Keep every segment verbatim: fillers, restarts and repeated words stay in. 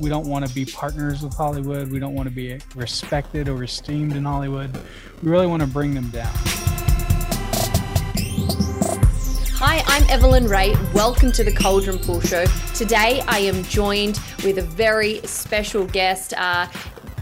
We don't want to be partners with Hollywood. We don't want to be respected or esteemed in Hollywood. We really want to bring them down. Hi, I'm Evelyn Ray. Welcome to the Caldron Pool Show. Today I am joined with a very special guest. Uh,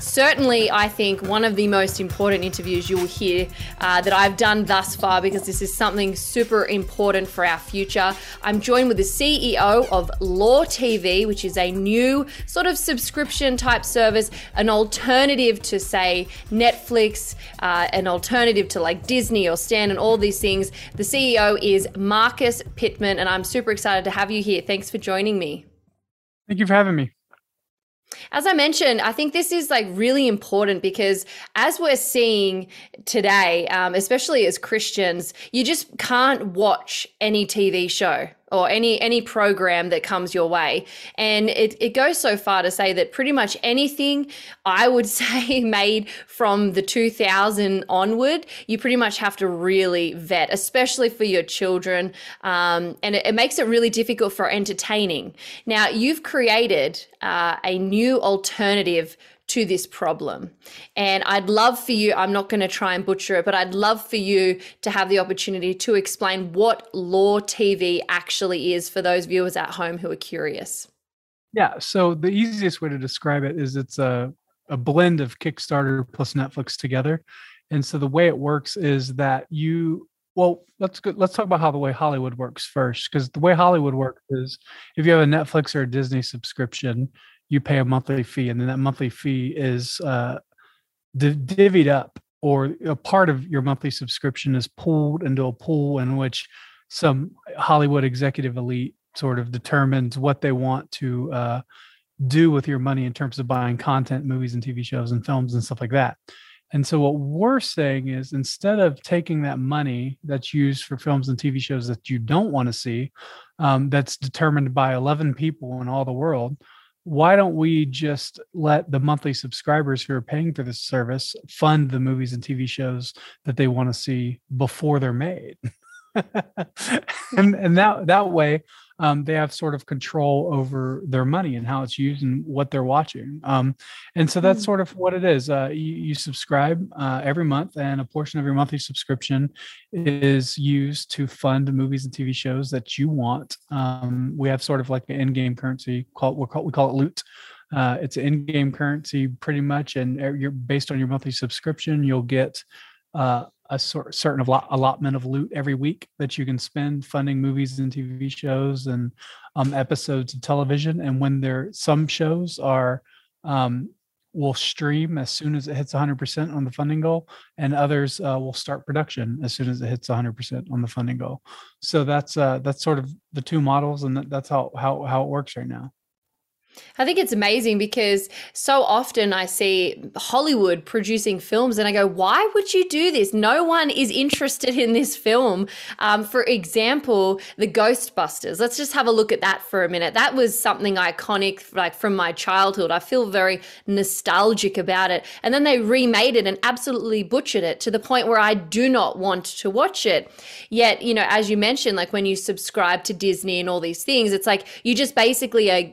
Certainly, I think one of the most important interviews you'll hear uh, that I've done thus far, because this is something super important for our future. I'm joined with the C E O of LOOR T V, which is a new sort of subscription type service, an alternative to, say, Netflix, uh, an alternative to like Disney or Stan and all these things. The C E O is Marcus Pittman, and I'm super excited to have you here. Thanks for joining me. Thank you for having me. As I mentioned, I think this is like really important because as we're seeing today, um, especially as Christians, you just can't watch any T V show or any any program that comes your way. And it, it goes so far to say that pretty much anything, I would say, made from the two thousand onward, you pretty much have to really vet, especially for your children. Um, and it, it makes it really difficult for entertaining. Now, you've created uh, a new alternative to this problem. And I'd love for you, I'm not going to try and butcher it, but I'd love for you to have the opportunity to explain what LOOR T V actually is for those viewers at home who are curious. Yeah, so the easiest way to describe it is it's a, a blend of Kickstarter plus Netflix together. And so the way it works is that you, well, let's go, let's talk about how the way Hollywood works first, because the way Hollywood works is if you have a Netflix or a Disney subscription, you pay a monthly fee, and then that monthly fee is uh, div- divvied up, or a part of your monthly subscription is pulled into a pool in which some Hollywood executive elite sort of determines what they want to uh, do with your money in terms of buying content, movies and T V shows and films and stuff like that. And so what we're saying is, instead of taking that money that's used for films and T V shows that you don't want to see, um, that's determined by eleven people in all the world, why don't we just let the monthly subscribers who are paying for this service fund the movies and T V shows that they want to see before they're made? and and that, that way, um, they have sort of control over their money and how it's used and what they're watching. Um, and so that's sort of what it is. Uh, you, you subscribe uh, every month, and a portion of your monthly subscription is used to fund movies and T V shows that you want. Um, we have sort of like an in-game currency called, we're called we call it loot. Uh, it's an in-game currency pretty much, and you're based on your monthly subscription, you'll get uh, a sort certain allotment of loot every week that you can spend funding movies and T V shows and um, episodes of television. And when there, some shows are um, will stream as soon as it hits one hundred percent on the funding goal, and others uh, will start production as soon as it hits one hundred percent on the funding goal. So that's uh, that's sort of the two models, and that, that's how how how it works right now. I think it's amazing because so often I see Hollywood producing films and I go, why would you do this? No one is interested in this film. Um, for example, the Ghostbusters. Let's just have a look at that for a minute. That was something iconic, like from my childhood. I feel very nostalgic about it. And then they remade it and absolutely butchered it to the point where I do not want to watch it. Yet, you know, as you mentioned, like when you subscribe to Disney and all these things, it's like you just basically are,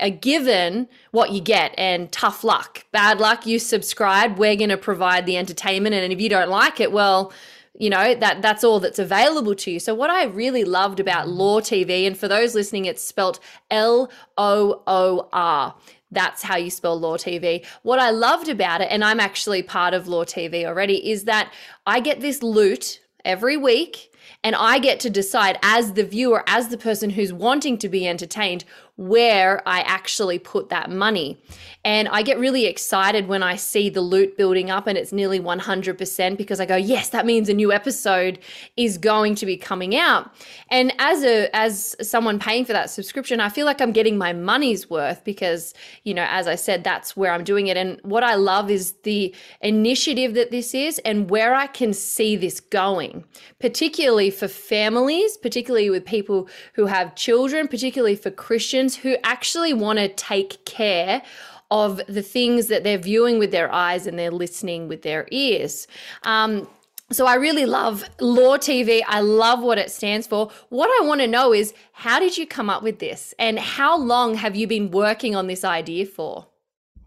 are given what you get, and tough luck, bad luck, you subscribe, we're going to provide the entertainment, and if you don't like it, well, you know, that that's all that's available to you. So what I really loved about LOOR T V, and for those listening, it's spelt L O O R. That's how you spell LOOR T V. What I loved about it, and I'm actually part of LOOR T V already, is that I get this loot every week, and I get to decide as the viewer, as the person who's wanting to be entertained, where I actually put that money. And I get really excited when I see the loot building up and it's nearly one hundred percent, because I go, yes, that means a new episode is going to be coming out. And as a as someone paying for that subscription, I feel like I'm getting my money's worth because, you know, as I said, that's where I'm doing it. And what I love is the initiative that this is and where I can see this going, particularly for families, particularly with people who have children, particularly for Christians who actually want to take care of the things that they're viewing with their eyes and they're listening with their ears. Um, So I really love LOOR T V. I love what it stands for. What I want to know is, how did you come up with this? And how long have you been working on this idea for?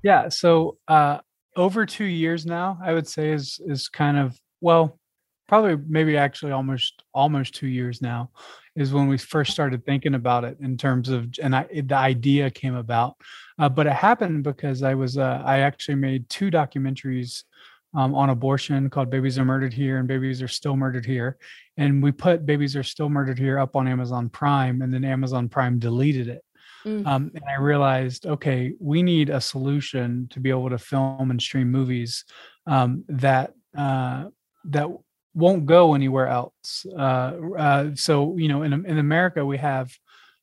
Yeah, so uh, over two years now, I would say is is kind of, well, probably maybe actually almost almost two years now is when we first started thinking about it in terms of, and I, the idea came about. Uh, but it happened because I was, uh, I actually made two documentaries Um, on abortion called Babies Are Murdered Here and Babies Are Still Murdered Here. And we put Babies Are Still Murdered Here up on Amazon Prime, and then Amazon Prime deleted it. Mm. Um, and I realized, okay, we need a solution to be able to film and stream movies um, that uh, that won't go anywhere else. Uh, uh, so, you know, in, in America, we have,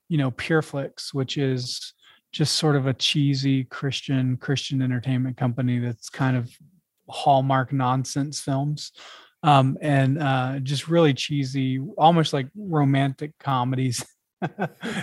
you know, Pure Flix, which is just sort of a cheesy Christian, Christian entertainment company that's kind of Hallmark nonsense films, um, and uh, just really cheesy, almost like romantic comedies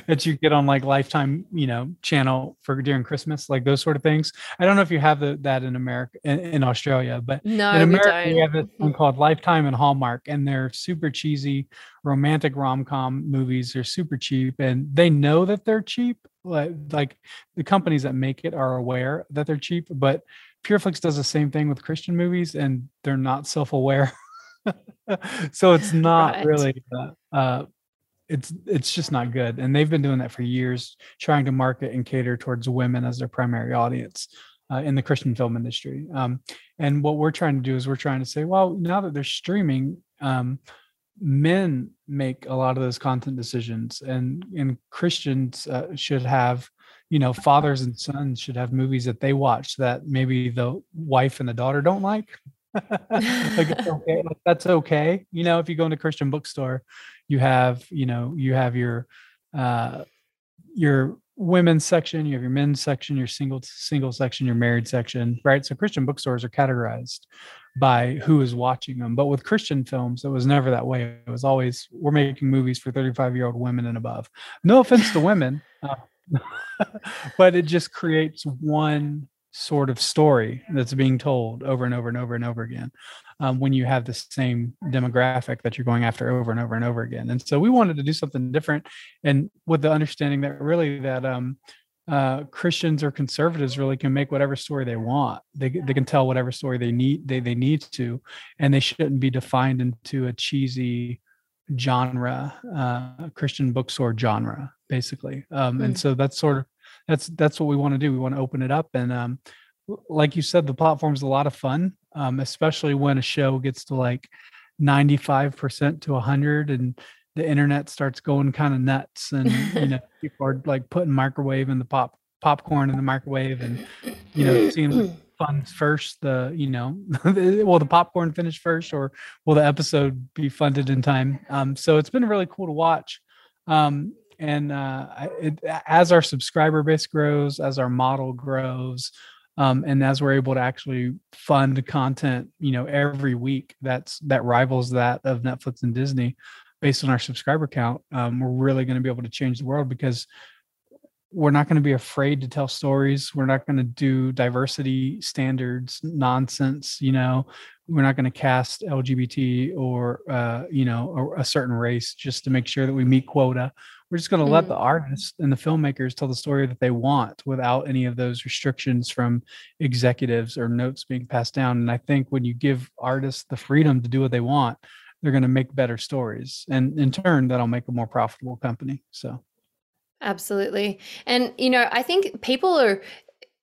that you get on like Lifetime, you know, channel for during Christmas, like those sort of things. I don't know if you have the, that in America, in, in Australia, but no, in America we, we have this one called Lifetime and Hallmark, and they're super cheesy romantic rom-com movies. They're super cheap, and they know that they're cheap. Like, like the companies that make it are aware that they're cheap, but Pureflix does the same thing with Christian movies, and they're not self-aware. So it's not right. really, uh, uh, it's it's just not good. And they've been doing that for years, trying to market and cater towards women as their primary audience uh, in the Christian film industry. Um, and what we're trying to do is we're trying to say, well, now that they're streaming, um, men make a lot of those content decisions, and, and Christians uh, should have, you know, fathers and sons should have movies that they watch that maybe the wife and the daughter don't like. Like, it's okay. Like, that's okay. You know, if you go into a Christian bookstore, you have, you know, you have your, uh, your women's section, you have your men's section, your single, single section, your married section, right? So Christian bookstores are categorized by who is watching them. But with Christian films, it was never that way. It was always, we're making movies for thirty-five year old women and above. No offense to women. Uh, but it just creates one sort of story that's being told over and over and over and over again um, when you have the same demographic that you're going after over and over and over again. And so we wanted to do something different, and with the understanding that really that um, uh, Christians or conservatives really can make whatever story they want. They they can tell whatever story they need they they need to, and they shouldn't be defined into a cheesy genre, uh, Christian bookstore genre, basically. Um, mm. And so that's sort of, that's, that's what we want to do. We want to open it up. And um, like you said, the platform is a lot of fun, um, especially when a show gets to like ninety-five percent to a hundred and the internet starts going kind of nuts, and, you know, people are like putting microwave in the pop popcorn in the microwave, and, you know, seeing fun first, the, you know, will the popcorn finish first, or will the episode be funded in time? Um, so it's been really cool to watch. Um, And uh, it, as our subscriber base grows, as our model grows, um, and as we're able to actually fund content, you know, every week that's that rivals that of Netflix and Disney, based on our subscriber count, um, we're really going to be able to change the world, because we're not going to be afraid to tell stories. We're not going to do diversity standards nonsense. You know, we're not going to cast L G B T or uh, you know, or a certain race just to make sure that we meet quota. We're just going to let the artists and the filmmakers tell the story that they want without any of those restrictions from executives or notes being passed down. And I think when you give artists the freedom to do what they want, they're going to make better stories. And in turn, that'll make a more profitable company. So. Absolutely. And, you know, I think people are,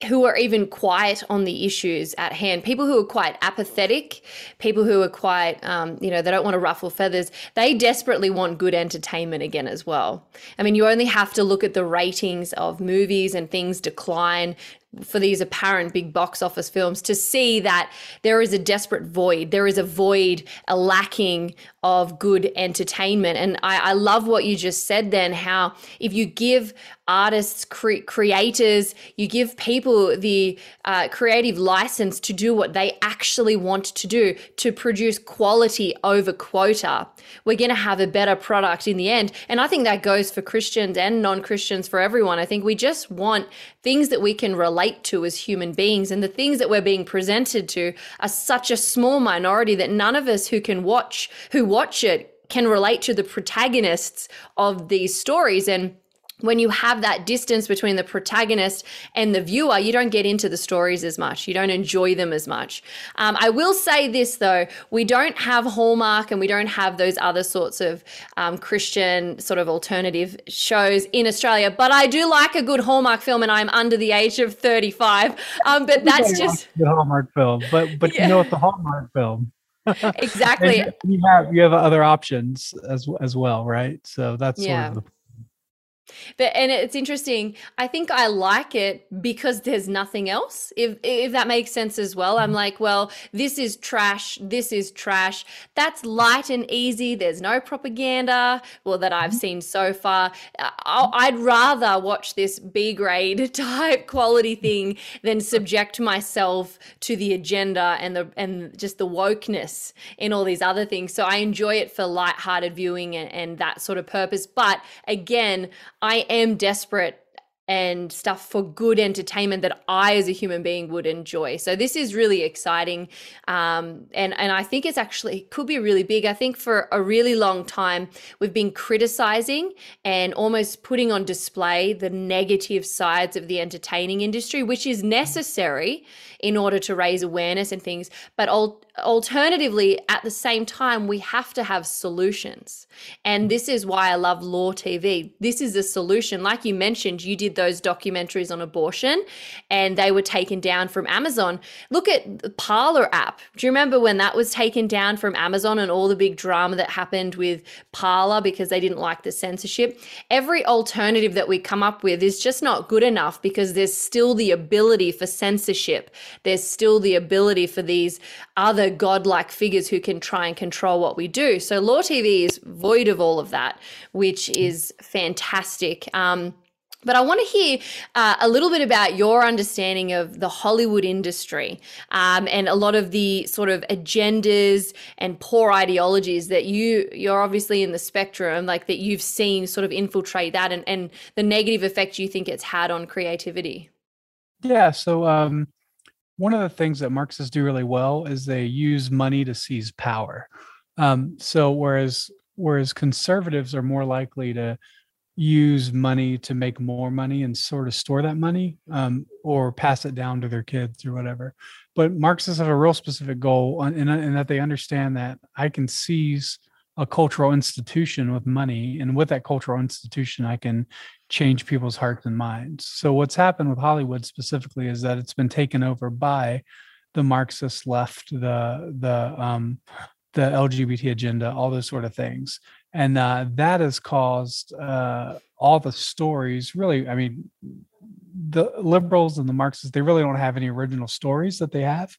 who are even quiet on the issues at hand, people who are quite apathetic, people who are quite, um, you know, they don't want to ruffle feathers. They desperately want good entertainment again as well. I mean, you only have to look at the ratings of movies and things decline for these apparent big box office films to see that there is a desperate void. There is a void, a lacking of good entertainment. And I, I love what you just said then, how if you give artists, cre- creators, you give people the uh, creative license to do what they actually want to do, to produce quality over quota, we're going to have a better product in the end. And I think that goes for Christians and non-Christians, for everyone. I think we just want things that we can relate relate to as human beings. And the things that we're being presented to are such a small minority that none of us who can watch, who watch it, can relate to the protagonists of these stories. And when you have that distance between the protagonist and the viewer, you don't get into the stories as much. You don't enjoy them as much. Um, I will say this, though. We don't have Hallmark and we don't have those other sorts of um, Christian sort of alternative shows in Australia. But I do like a good Hallmark film, and I'm under the age of thirty-five. Um, but that's just... the Hallmark film. But, but yeah. You know, it's a Hallmark film. Exactly. You have, you have other options as, as well, right? So that's yeah. sort of the... But and it's interesting. I think I like it because there's nothing else. If if that makes sense as well. I'm like, well, this is trash. This is trash. That's light and easy. There's no propaganda. Well, that I've seen so far. I'll, I'd rather watch this B grade type quality thing than subject myself to the agenda and the and just the wokeness in all these other things. So I enjoy it for lighthearted viewing and, and that sort of purpose. But again, I am desperate and stuff for good entertainment that I as a human being would enjoy. So this is really exciting. Um, and, and I think it's actually could be really big. I think for a really long time, we've been criticizing and almost putting on display the negative sides of the entertaining industry, which is necessary in order to raise awareness and things. But all Alternatively, at the same time, we have to have solutions. And this is why I love LOOR T V. This is a solution. Like you mentioned, you did those documentaries on abortion and they were taken down from Amazon. Look at the Parler app. Do you remember when that was taken down from Amazon and all the big drama that happened with Parler because they didn't like the censorship? Every alternative that we come up with is just not good enough because there's still the ability for censorship. There's still the ability for these other godlike figures who can try and control what we do. So LOOR T V is void of all of that, which is fantastic. Um, but I want to hear uh, a little bit about your understanding of the Hollywood industry um, and a lot of the sort of agendas and poor ideologies that you, you're obviously in the spectrum, like that you've seen sort of infiltrate that and, and the negative effect you think it's had on creativity. Yeah. So, um, one of the things that Marxists do really well is they use money to seize power. Um, so whereas whereas conservatives are more likely to use money to make more money and sort of store that money um, or pass it down to their kids or whatever. But Marxists have a real specific goal and that they understand that I can seize a cultural institution with money, and with that cultural institution, I can change people's hearts and minds. So what's happened with Hollywood specifically is that it's been taken over by the Marxist left, the the um, the L G B T agenda, all those sort of things, and uh, that has caused uh, all the stories. Really, I mean, the liberals and the Marxists, they really don't have any original stories that they have.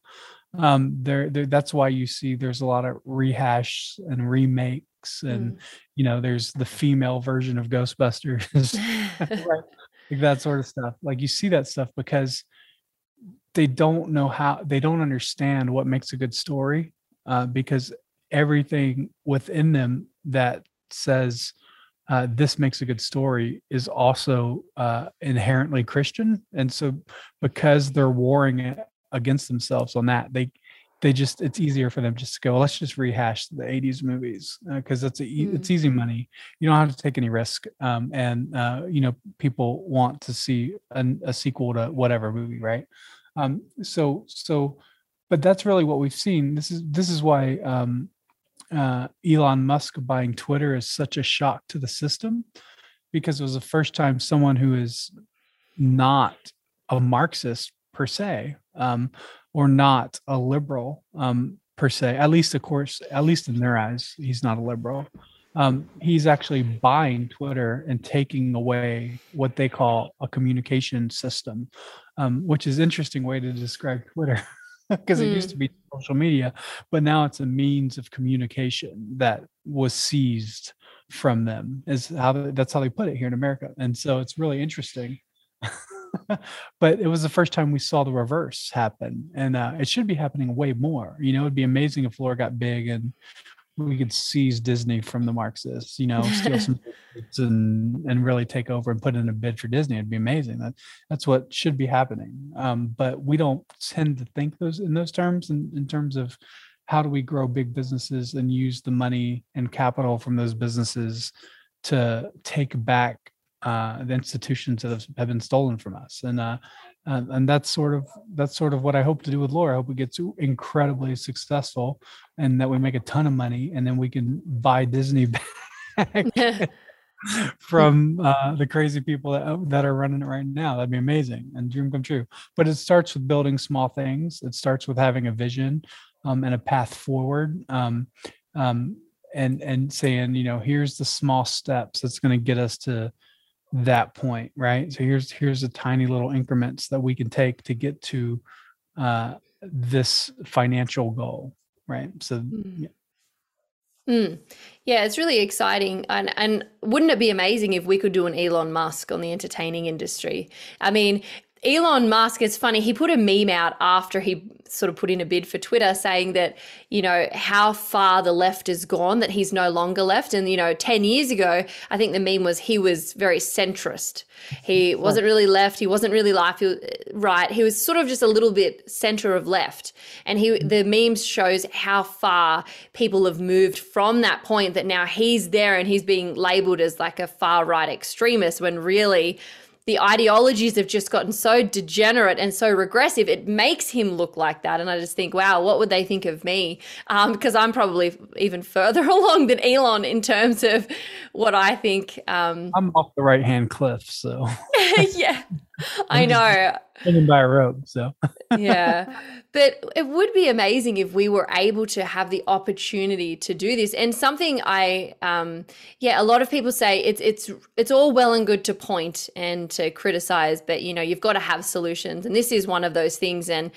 Um, there, that's why you see there's a lot of rehash and remakes, and mm. you know, there's the female version of Ghostbusters, right? Like that sort of stuff. Like you see that stuff because they don't know how, they don't understand what makes a good story, uh, because everything within them that says uh, this makes a good story is also uh, inherently Christian, and so because they're warring it against themselves on that, they they just it's easier for them just to go, well, let's just rehash the eighties movies because uh, it's a, mm. it's easy money. You don't have to take any risk, um and uh you know, people want to see an, a sequel to whatever movie, right? um so so but that's really what we've seen. This is this is why um uh Elon Musk buying Twitter is such a shock to the system, because it was the first time someone who is not a Marxist per se, um, or not a liberal, um, per se, at least, of course, at least in their eyes, he's not a liberal. Um, he's actually buying Twitter and taking away what they call a communication system, um, which is an interesting way to describe Twitter because mm. it used to be social media, but now it's a means of communication that was seized from them, is how the, that's how they put it here in America. And so it's really interesting. But it was the first time we saw the reverse happen, and uh, it should be happening way more. You know, it'd be amazing if Laura got big and we could seize Disney from the Marxists, you know, steal some and and really take over and put in a bid for Disney. It'd be amazing. That that's what should be happening. Um, but we don't tend to think those in those terms. In, in terms of how do we grow big businesses and use the money and capital from those businesses to take back uh, the institutions that have, have been stolen from us. And uh, and, and that's sort of that's sort of what I hope to do with Laura. I hope we get to incredibly successful and that we make a ton of money, and then we can buy Disney back from uh, the crazy people that, that are running it right now. That'd be amazing and dream come true. But it starts with building small things. It starts with having a vision um, and a path forward. Um, um, and and saying, you know, here's the small steps that's going to get us to that point, right? So here's here's the tiny little increments that we can take to get to uh, this financial goal, right? So mm. yeah. Mm. Yeah, it's really exciting. And and wouldn't it be amazing if we could do an Elon Musk on the entertaining industry? I mean, Elon Musk, it's funny, he put a meme out after he sort of put in a bid for Twitter saying that, you know, how far the left is gone, that he's no longer left. And, you know, ten years ago, I think the meme was he was very centrist. He wasn't really left. He wasn't really life right. He was sort of just a little bit center of left. And he the meme shows how far people have moved from that point, that now he's there and he's being labeled as like a far right extremist when really the ideologies have just gotten so degenerate and so regressive, it makes him look like that. And I just think, wow, what would they think of me? Um, because I'm probably even further along than Elon in terms of what I think. Um, I'm off the right-hand cliff, so. Yeah, I know. Hanging by a rope, so. Yeah, but it would be amazing if we were able to have the opportunity to do this. And something I, um, yeah, a lot of people say it's it's it's all well and good to point and to criticize, but you know you've got to have solutions, and this is one of those things. And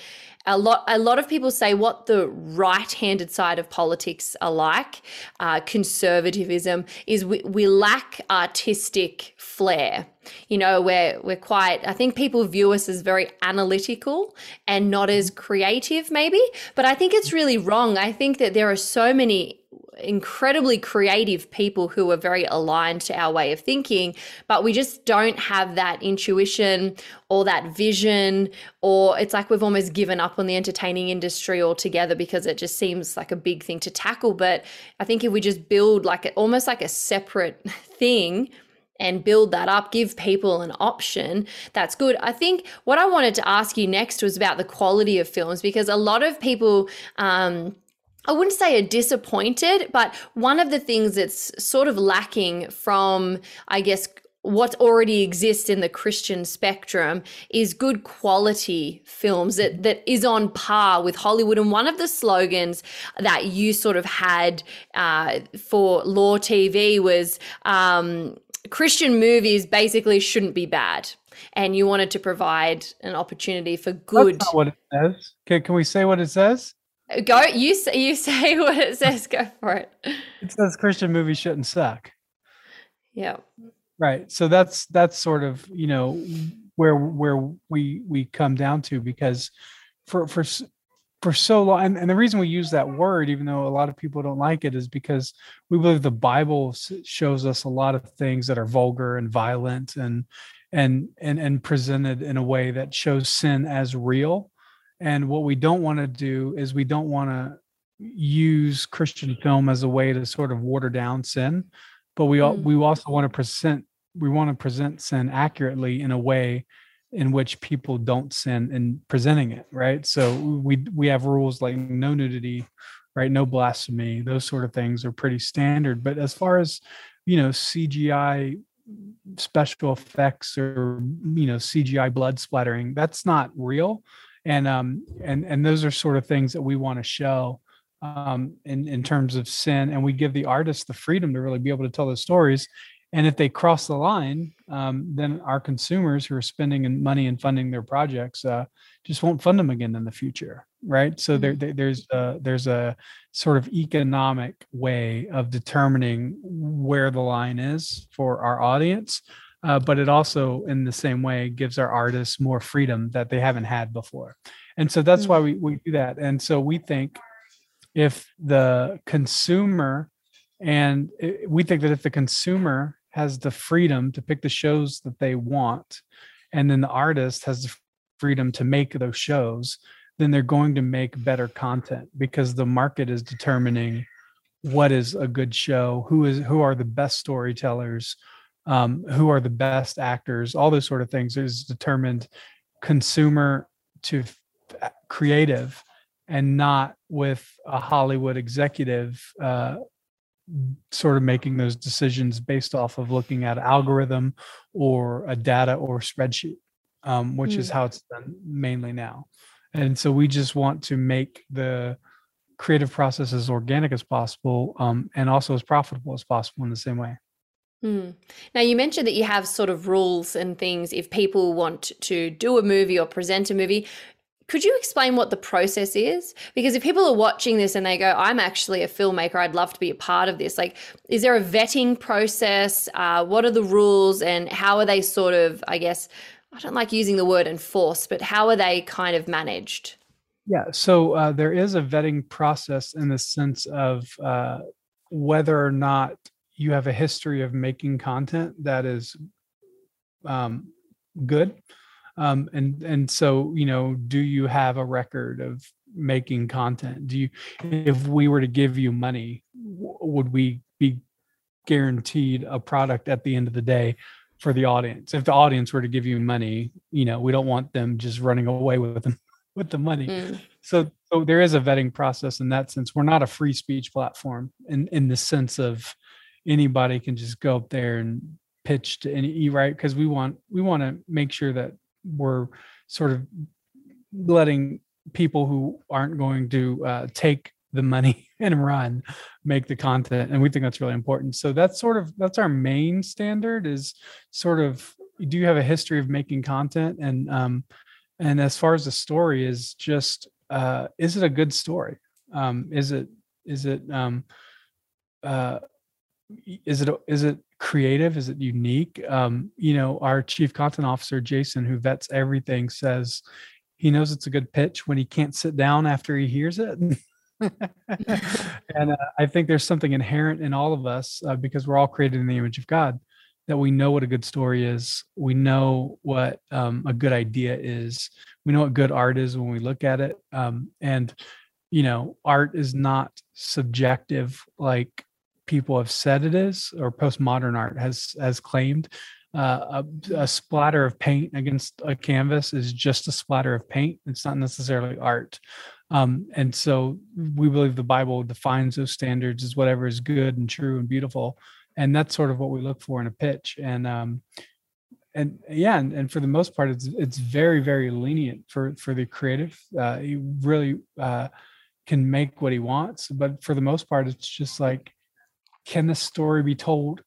a lot a lot of people say what the right-handed side of politics are like, uh, conservatism, is we, we lack artistic flair. You know, we're, we're quite, I think people view us as very analytical and not as creative maybe, but I think it's really wrong. I think that there are so many incredibly creative people who are very aligned to our way of thinking, but we just don't have that intuition or that vision, or it's like we've almost given up on the entertaining industry altogether because it just seems like a big thing to tackle. But I think if we just build like a, almost like a separate thing and build that up, give people an option, that's good. I think what I wanted to ask you next was about the quality of films, because a lot of people, um, I wouldn't say are disappointed, but one of the things that's sort of lacking from, I guess, what already exists in the Christian spectrum is good quality films that, that is on par with Hollywood. And one of the slogans that you sort of had uh, for LOOR T V was, um, Christian movies basically shouldn't be bad, and you wanted to provide an opportunity for good. That's not what it says. Can, can we say what it says? Go. You say, you say what it says. Go for it. It says Christian movies shouldn't suck. Yeah. Right. So that's that's sort of, you know, where where we we come down to, because for for for so long, and, and the reason we use that word, even though a lot of people don't like it, is because we believe the Bible shows us a lot of things that are vulgar and violent and and and and presented in a way that shows sin as real. And what we don't want to do is we don't want to use Christian film as a way to sort of water down sin, but we mm. we also want to present we want to present sin accurately in a way in which people don't sin in presenting it, right? So we we have rules like no nudity, right? No blasphemy. Those sort of things are pretty standard. But as far as, you know, C G I special effects or, you know, C G I blood splattering, that's not real. And um and and those are sort of things that we want to show um in in terms of sin. And we give the artists the freedom to really be able to tell those stories. And if they cross the line, um, then our consumers who are spending money and funding their projects uh, just won't fund them again in the future, right? So mm-hmm. there, there's a, there's a sort of economic way of determining where the line is for our audience, uh, but it also, in the same way, gives our artists more freedom that they haven't had before. And so that's mm-hmm. why we, we do that. And so we think if the consumer, and it, we think that if the consumer has the freedom to pick the shows that they want, and then the artist has the freedom to make those shows, then they're going to make better content, because the market is determining what is a good show, who is who are the best storytellers, um, who are the best actors, all those sort of things is determined consumer to f- creative, and not with a Hollywood executive uh, sort of making those decisions based off of looking at an algorithm or a data or spreadsheet, um, which mm. is how it's done mainly now. And so we just want to make the creative process as organic as possible, um, and also as profitable as possible in the same way. Mm. Now, you mentioned that you have sort of rules and things if people want to do a movie or present a movie. Could you explain what the process is? Because if people are watching this and they go, I'm actually a filmmaker, I'd love to be a part of this. Like, is there a vetting process? Uh, what are the rules, and how are they sort of, I guess, I don't like using the word enforced, but how are they kind of managed? Yeah, so uh, there is a vetting process in the sense of uh, whether or not you have a history of making content that is um, good. Um, and and so, you know, do you have a record of making content? Do you, if we were to give you money, w- would we be guaranteed a product at the end of the day for the audience? If the audience were to give you money, you know, we don't want them just running away with them, with the money. Mm. So, so there is a vetting process in that sense. We're not a free speech platform in, in the sense of anybody can just go up there and pitch to any, right? Because we want we want to make sure that we're sort of letting people who aren't going to uh, take the money and run make the content, and we think that's really important. So that's sort of that's our main standard, is sort of, do you have a history of making content? And um, and as far as the story is, just uh, is it a good story? Um, is it is it um, uh, is it is it creative? Is it unique? Um, you know, our chief content officer, Jason, who vets everything, says he knows it's a good pitch when he can't sit down after he hears it. And uh, I think there's something inherent in all of us, uh, because we're all created in the image of God, that we know what a good story is. We know what um, a good idea is. We know what good art is when we look at it. Um, and, you know, art is not subjective like people have said it is, or postmodern art has, has claimed. Uh, a, a splatter of paint against a canvas is just a splatter of paint. It's not necessarily art. Um, and so we believe the Bible defines those standards as whatever is good and true and beautiful. And that's sort of what we look for in a pitch. And, um, and yeah, and, and for the most part, it's, it's very, very lenient for, for the creative. Uh, he really uh, can make what he wants, but for the most part, it's just like, can the story be told?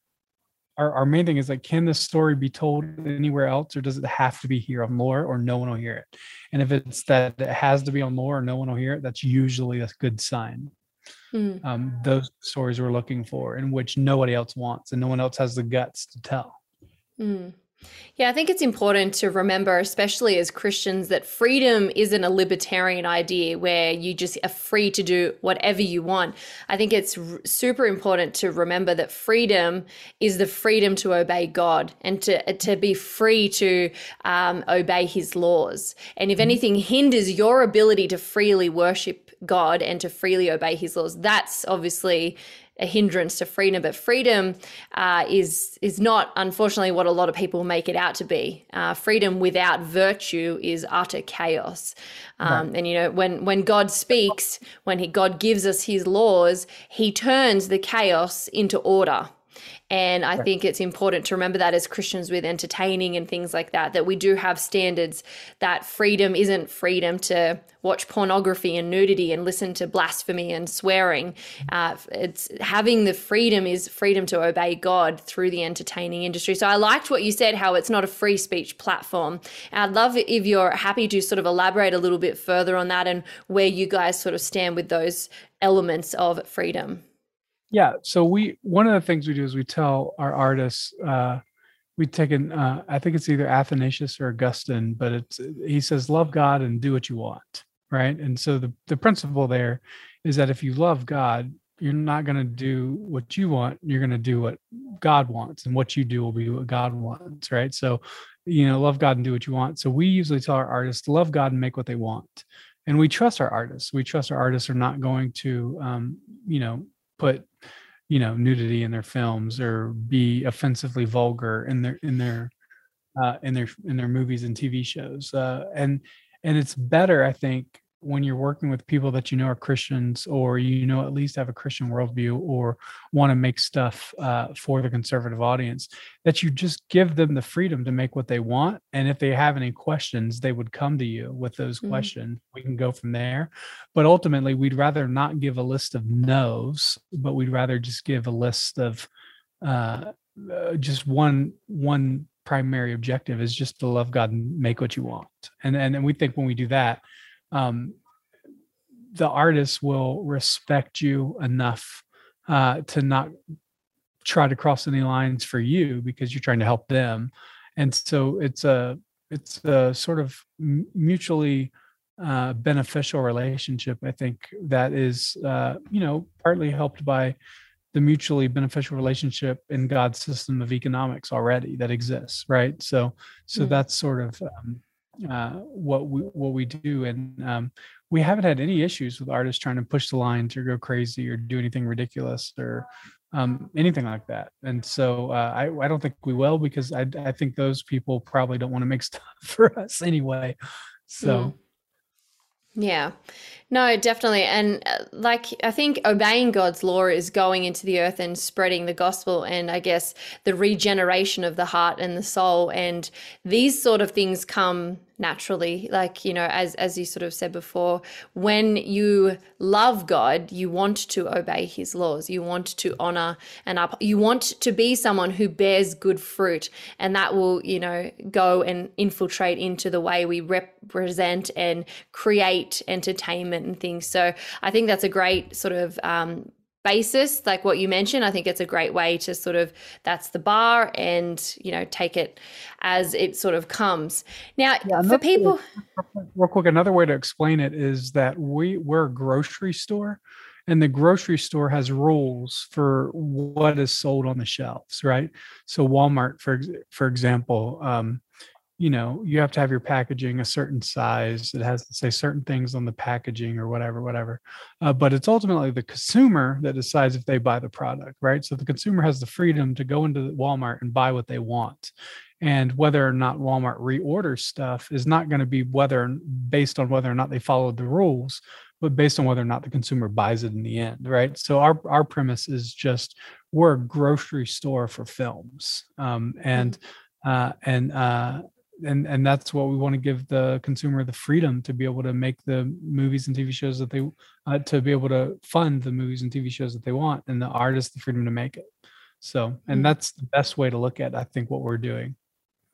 Our, our main thing is like, can the story be told anywhere else, or does it have to be here on LOOR, or no one will hear it? And if it's that it has to be on LOOR, or no one will hear it, that's usually a good sign. Mm. Um, those stories we're looking for, in which nobody else wants and no one else has the guts to tell. Mm. Yeah, I think it's important to remember, especially as Christians, that freedom isn't a libertarian idea where you just are free to do whatever you want. I think it's r- super important to remember that freedom is the freedom to obey God, and to to be free to um, obey his laws. And if anything hinders your ability to freely worship God and to freely obey his laws, that's obviously a hindrance to freedom. But freedom uh, is is not, unfortunately, what a lot of people make it out to be. Uh, freedom without virtue is utter chaos. Um, right. And, you know, when, when God speaks, when he, God gives us his laws, he turns the chaos into order. And I right. think it's important to remember that as Christians with entertaining and things like that, that we do have standards, that freedom isn't freedom to watch pornography and nudity and listen to blasphemy and swearing. Uh, it's having the freedom is freedom to obey God through the entertaining industry. So I liked what you said, how it's not a free speech platform. And I'd love if you're happy to sort of elaborate a little bit further on that and where you guys sort of stand with those elements of freedom. Yeah. So we, one of the things we do is we tell our artists, uh, we take an, uh, I think it's either Athanasius or Augustine, but it's, he says, love God and do what you want. Right. And so the, the principle there is that if you love God, you're not going to do what you want. You're going to do what God wants, and what you do will be what God wants. Right. So, you know, love God and do what you want. So we usually tell our artists, love God and make what they want. And we trust our artists. We trust our artists are not going to, um, you know, put, you know, nudity in their films or be offensively vulgar in their, in their, uh, in their, in their movies and T V shows. Uh, and, and it's better, I think, when you're working with people that you know are Christians, or you know at least have a Christian worldview, or want to make stuff uh, for the conservative audience, that you just give them the freedom to make what they want. And if they have any questions, they would come to you with those mm-hmm. questions. We can go from there. But ultimately, we'd rather not give a list of no's, but we'd rather just give a list of uh, uh, just one one primary objective is just to love God and make what you want. And and, and we think when we do that, um, the artists will respect you enough uh, to not try to cross any lines for you, because you're trying to help them. And so it's a, it's a sort of mutually uh, beneficial relationship, I think, that is, uh, you know, partly helped by the mutually beneficial relationship in God's system of economics already that exists. Right. So, so mm-hmm. that's sort of, um, uh what we what we do, and um we haven't had any issues with artists trying to push the lines or go crazy or do anything ridiculous or um anything like that. And so uh i, I don't think we will, because I, I think those people probably don't want to make stuff for us anyway. So yeah, no, definitely. And uh, like, I think obeying God's law is going into the earth and spreading the gospel, and I guess the regeneration of the heart and the soul, and these sort of things come naturally. Like, you know, as, as you sort of said before, when you love God, you want to obey his laws. You want to honor and up, you want to be someone who bears good fruit, and that will, you know, go and infiltrate into the way we represent and create entertainment and things. So I think that's a great sort of, um, basis, like what you mentioned. I think it's a great way to sort of, that's the bar, and, you know, take it as it sort of comes. Now, yeah, for people, real quick, another way to explain it is that we we're a grocery store, and the grocery store has rules for what is sold on the shelves, right? So Walmart, for for example, um, you know, you have to have your packaging a certain size. It has to say certain things on the packaging or whatever, whatever. Uh, but it's ultimately the consumer that decides if they buy the product, right? So the consumer has the freedom to go into Walmart and buy what they want. And whether or not Walmart reorders stuff is not going to be whether based on whether or not they followed the rules, but based on whether or not the consumer buys it in the end, right? So our, our premise is just, we're a grocery store for films. Um, and, uh, and, uh, And and that's what we want to give the consumer, the freedom to be able to make the movies and T V shows that they, uh, to be able to fund the movies and T V shows that they want, and the artists the freedom to make it. So, and that's the best way to look at, I think, what we're doing.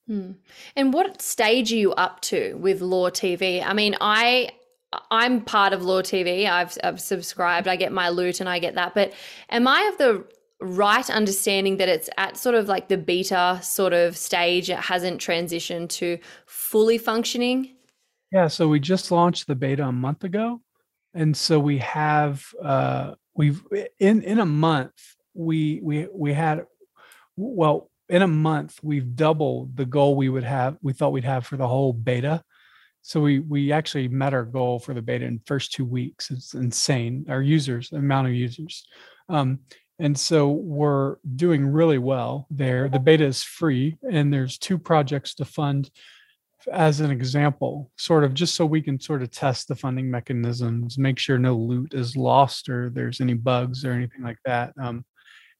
Hmm. And what stage are you up to with LOOR T V? I mean, I... I'm part of LOOR T V. I've, I've subscribed. I get my loot and I get that. But am I of the right understanding that it's at sort of like the beta sort of stage? It hasn't transitioned to fully functioning. Yeah. So we just launched the beta a month ago. And so we have, uh, we've in, in a month, we, we, we had, well, in a month, we've doubled the goal we would have, we thought we'd have for the whole beta. So we, we actually met our goal for the beta in the first two weeks. It's insane. Our users, the amount of users, um, and so we're doing really well there. The beta is free, and there's two projects to fund as an example, sort of just so we can sort of test the funding mechanisms, make sure no loot is lost or there's any bugs or anything like that. Um,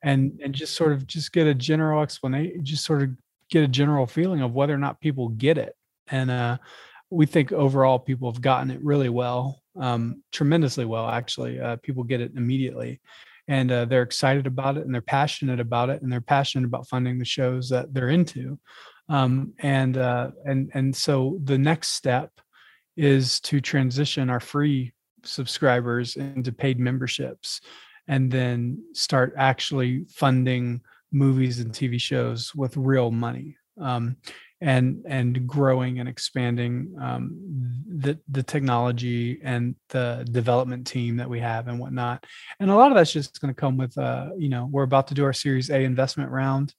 and, and just sort of just get a general explanation, just sort of get a general feeling of whether or not people get it. And uh, we think overall people have gotten it really well, um, tremendously well, actually. Uh, people get it immediately. And uh, they're excited about it, and they're passionate about it, and they're passionate about funding the shows that they're into. Um, and uh, and and so the next step is to transition our free subscribers into paid memberships, and then start actually funding movies and T V shows with real money. um, and and growing and expanding um, the the technology and the development team that we have and whatnot. And a lot of that's just going to come with, uh, you know, we're about to do our Series A investment round.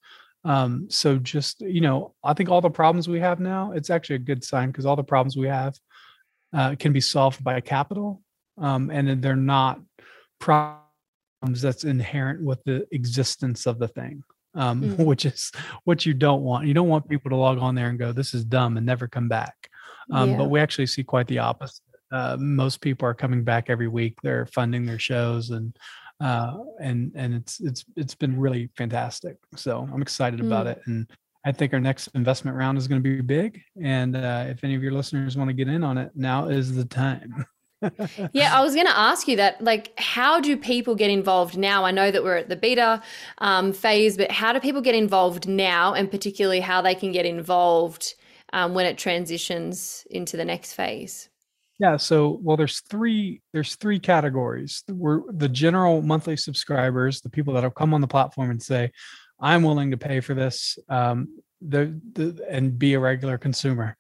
Um, so just, you know, I think all the problems we have now, it's actually a good sign, because all the problems we have uh, can be solved by capital. Um, and they're not problems that's inherent with the existence of the thing, um, mm. which is what you don't want. You don't want people to log on there and go, this is dumb, and never come back. Um, yeah. But we actually see quite the opposite. Uh, most people are coming back every week. They're funding their shows, and uh, and and it's it's it's been really fantastic. So I'm excited mm. about it, and I think our next investment round is going to be big. And uh, if any of your listeners want to get in on it, now is the time. Yeah, I was going to ask you that. Like, how do people get involved now? I know that we're at the beta um, phase, but how do people get involved now, and particularly how they can get involved um, when it transitions into the next phase? Yeah, so well, there's three there's three categories. We're the general monthly subscribers, the people that have come on the platform and say, "I'm willing to pay for this," um, the, the and be a regular consumer.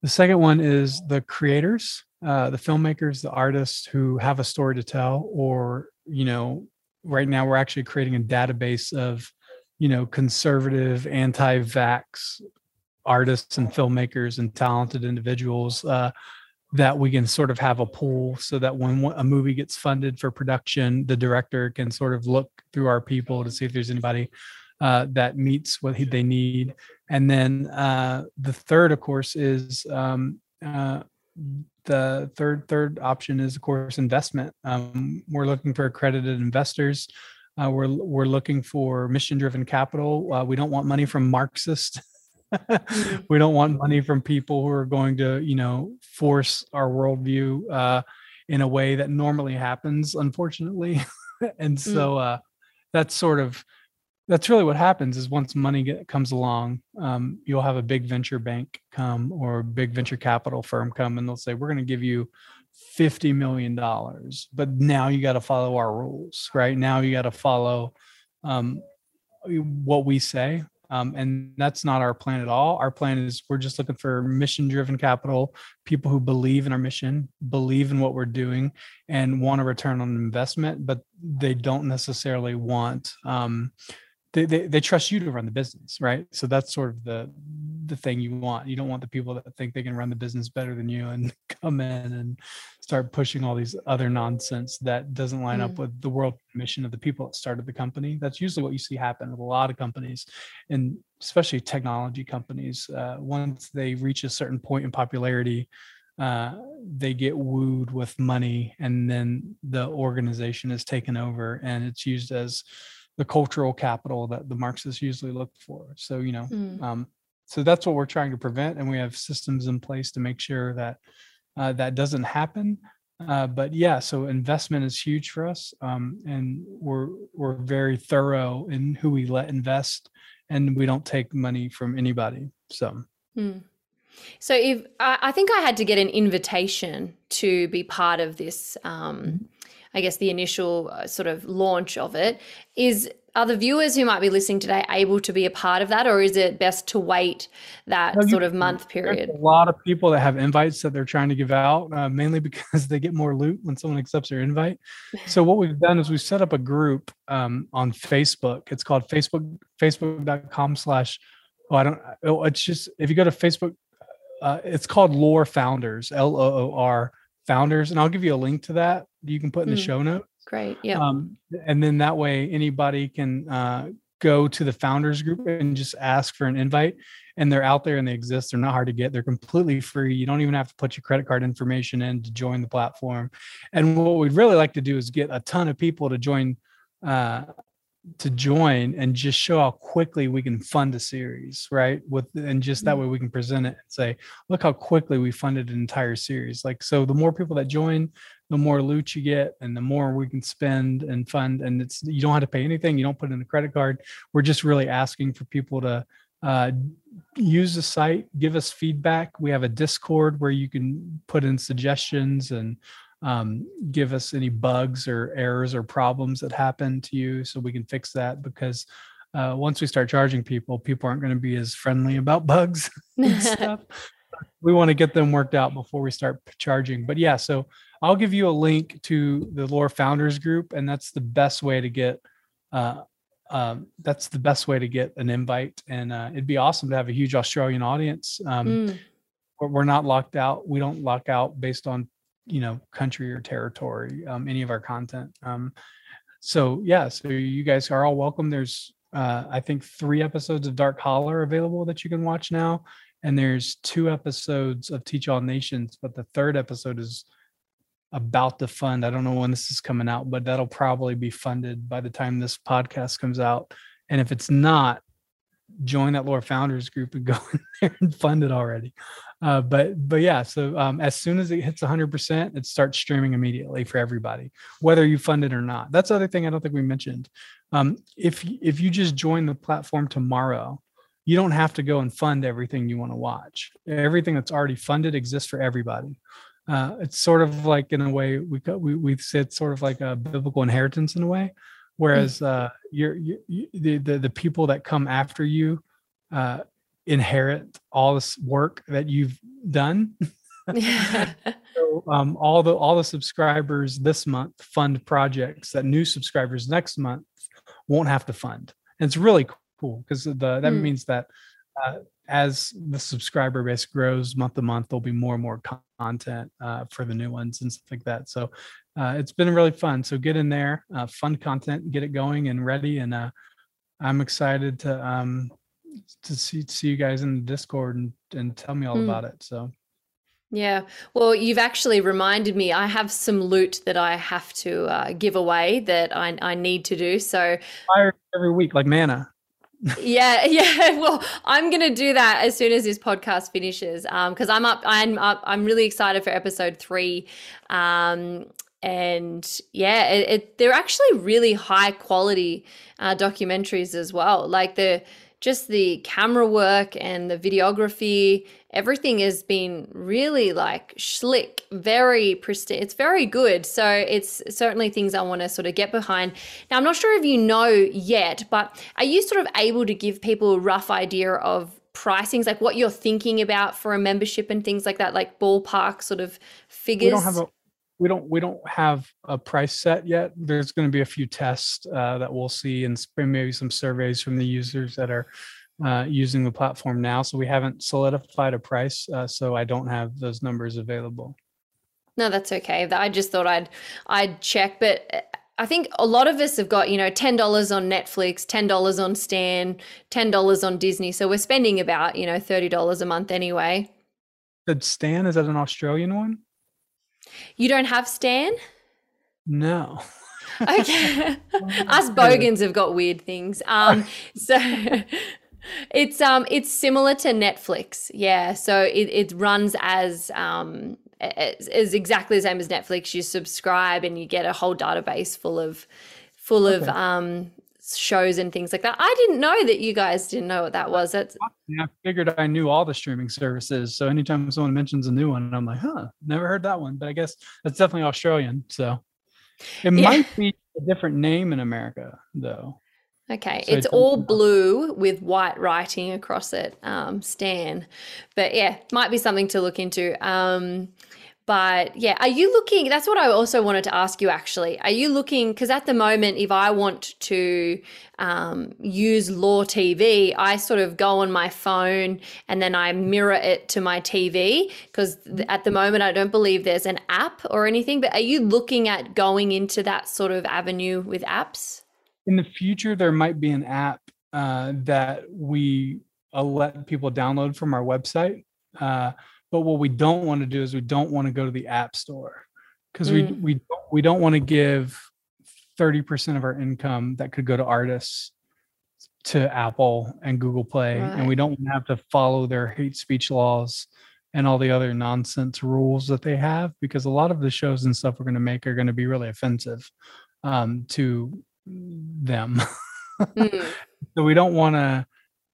The second one is the creators. Uh, the filmmakers, the artists who have a story to tell, or, you know, right now we're actually creating a database of, you know, conservative, anti-vax artists and filmmakers and talented individuals uh, that we can sort of have a pool, so that when a movie gets funded for production, the director can sort of look through our people to see if there's anybody uh, that meets what they need. And then uh, the third, of course, is um, uh, The third third option is, of course, investment. Um, we're looking for accredited investors. Uh, we're we're looking for mission-driven capital. Uh, we don't want money from Marxists. We don't want money from people who are going to, you know, force our worldview uh, in a way that normally happens, unfortunately. And so uh, that's sort of that's really what happens is once money get, comes along, um, you'll have a big venture bank come or a big venture capital firm come, and they'll say, we're going to give you fifty million dollars, but now you got to follow our rules, right? Now you got to follow um, what we say. Um, and that's not our plan at all. Our plan is we're just looking for mission-driven capital, people who believe in our mission, believe in what we're doing, and want a return on investment, but they don't necessarily want... Um, They, they they trust you to run the business, right? So that's sort of the the thing you want. You don't want the people that think they can run the business better than you and come in and start pushing all these other nonsense that doesn't line mm. up with the world mission of the people that started the company. That's usually what you see happen with a lot of companies, and especially technology companies. Uh, once they reach a certain point in popularity, uh, they get wooed with money, and then the organization is taken over, and it's used as the cultural capital that the Marxists usually look for. So, you know, mm. um, so that's what we're trying to prevent. And we have systems in place to make sure that uh, that doesn't happen. Uh, but yeah, so investment is huge for us. Um, and we're, we're very thorough in who we let invest, and we don't take money from anybody. So. Mm. So if I, I think I had to get an invitation to be part of this, um, mm-hmm. I guess the initial sort of launch of it is, are the viewers who might be listening today able to be a part of that, or is it best to wait that no, sort of month period? A lot of people that have invites that they're trying to give out, uh, mainly because they get more loot when someone accepts their invite. So what we've done is we've set up a group um, on Facebook. It's called Facebook, facebook.com slash, oh, I don't, oh, it's just, if you go to Facebook, uh, it's called Loor Founders, L O O R Founders. And I'll give you a link to that you can put in the mm, show notes. Great. Yeah. Um, and then that way anybody can uh, go to the founders group and just ask for an invite, and they're out there and they exist. They're not hard to get. They're completely free. You don't even have to put your credit card information in to join the platform. And what we'd really like to do is get a ton of people to join, uh, to join and just show how quickly we can fund a series, right? With, and just that way we can present it and say, look how quickly we funded an entire series. Like, so the more people that join, the more loot you get and the more we can spend and fund. And it's, you don't have to pay anything. You don't put in a credit card. We're just really asking for people to uh, use the site, give us feedback. We have a Discord where you can put in suggestions and um, give us any bugs or errors or problems that happen to you so we can fix that, because uh, once we start charging people, people aren't going to be as friendly about bugs and stuff. We want to get them worked out before we start charging. But yeah, so I'll give you a link to the Lore Founders Group, and that's the best way to get uh, um, that's the best way to get an invite. And uh, it'd be awesome to have a huge Australian audience. Um, mm. We're not locked out. We don't lock out based on, you know, country or territory, um, any of our content. Um, so yeah, so you guys are all welcome. There's, uh, I think three episodes of Dark Hollow are available that you can watch now. And there's two episodes of Teach All Nations, but the third episode is about to fund. I don't know when this is coming out, but that'll probably be funded by the time this podcast comes out. And if it's not, join that Lore Founders Group and go in there and fund it already. Uh, but but yeah, so um, as soon as it hits one hundred percent, it starts streaming immediately for everybody, whether you fund it or not. That's the other thing I don't think we mentioned. Um, if if you just join the platform tomorrow, you don't have to go and fund everything you want to watch. Everything that's already funded exists for everybody. Uh, it's sort of like, in a way, we we we said sort of like a biblical inheritance in a way. Whereas uh, you're, you, you, the, the the people that come after you uh, inherit all this work that you've done. So um, all the all the subscribers this month fund projects that new subscribers next month won't have to fund. And it's really cool because the that mm. means that uh, as the subscriber base grows month to month, there'll be more and more content uh, for the new ones and stuff like that. So. Uh, it's been really fun. So get in there, uh, fun content, get it going and ready. And uh, I'm excited to um, to see see you guys in the Discord and, and tell me all mm. about it. So, yeah. Well, you've actually reminded me. I have some loot that I have to uh, give away that I, I need to do. So every week, like mana. yeah yeah well I'm gonna do that as soon as this podcast finishes, um because I'm up I'm up I'm really excited for episode three, um and yeah it, it they're actually really high quality uh documentaries as well. Like the just the camera work and the videography, everything has been really like slick, very pristine. It's very good. So it's certainly things I want to sort of get behind. Now, I'm not sure if you know yet, but are you sort of able to give people a rough idea of pricings, like what you're thinking about for a membership and things like that, like ballpark sort of figures? We don't have a, we don't, we don't have a price set yet. There's going to be a few tests uh, that we'll see, and maybe some surveys from the users that are Uh, using the platform now. So we haven't solidified a price. Uh, so I don't have those numbers available. No, that's okay. I just thought I'd, I'd check, but I think a lot of us have got, you know, ten dollars on Netflix, ten dollars on Stan, ten dollars on Disney. So we're spending about, you know, thirty dollars a month anyway. But Stan, is that an Australian one? You don't have Stan? No. Okay. Us bogans have got weird things. Um, so It's um it's similar to Netflix, yeah. So it, it runs as um as, as exactly the same as Netflix. You subscribe and you get a whole database full of full okay. of um shows and things like that. I didn't know that you guys didn't know what that was. That's yeah, I figured I knew all the streaming services. So anytime someone mentions a new one, I'm like, huh, never heard that one. But I guess that's definitely Australian. So it yeah. might be a different name in America though. Okay, so it's all blue with white writing across it, um, Stan. But yeah, might be something to look into. Um, but yeah, are you looking, that's what I also wanted to ask you actually. Are you looking, because at the moment, if I want to um, use Lore T V, I sort of go on my phone and then I mirror it to my T V, because at the moment, I don't believe there's an app or anything. But are you looking at going into that sort of avenue with apps? In the future, there might be an app uh, that we uh, let people download from our website. Uh, but what we don't want to do is we don't want to go to the app store, because mm. we we we don't want to give thirty percent of our income that could go to artists to Apple and Google Play, right. And we don't have to follow their hate speech laws and all the other nonsense rules that they have, because a lot of the shows and stuff we're going to make are going to be really offensive um, to. them. mm. So we don't want to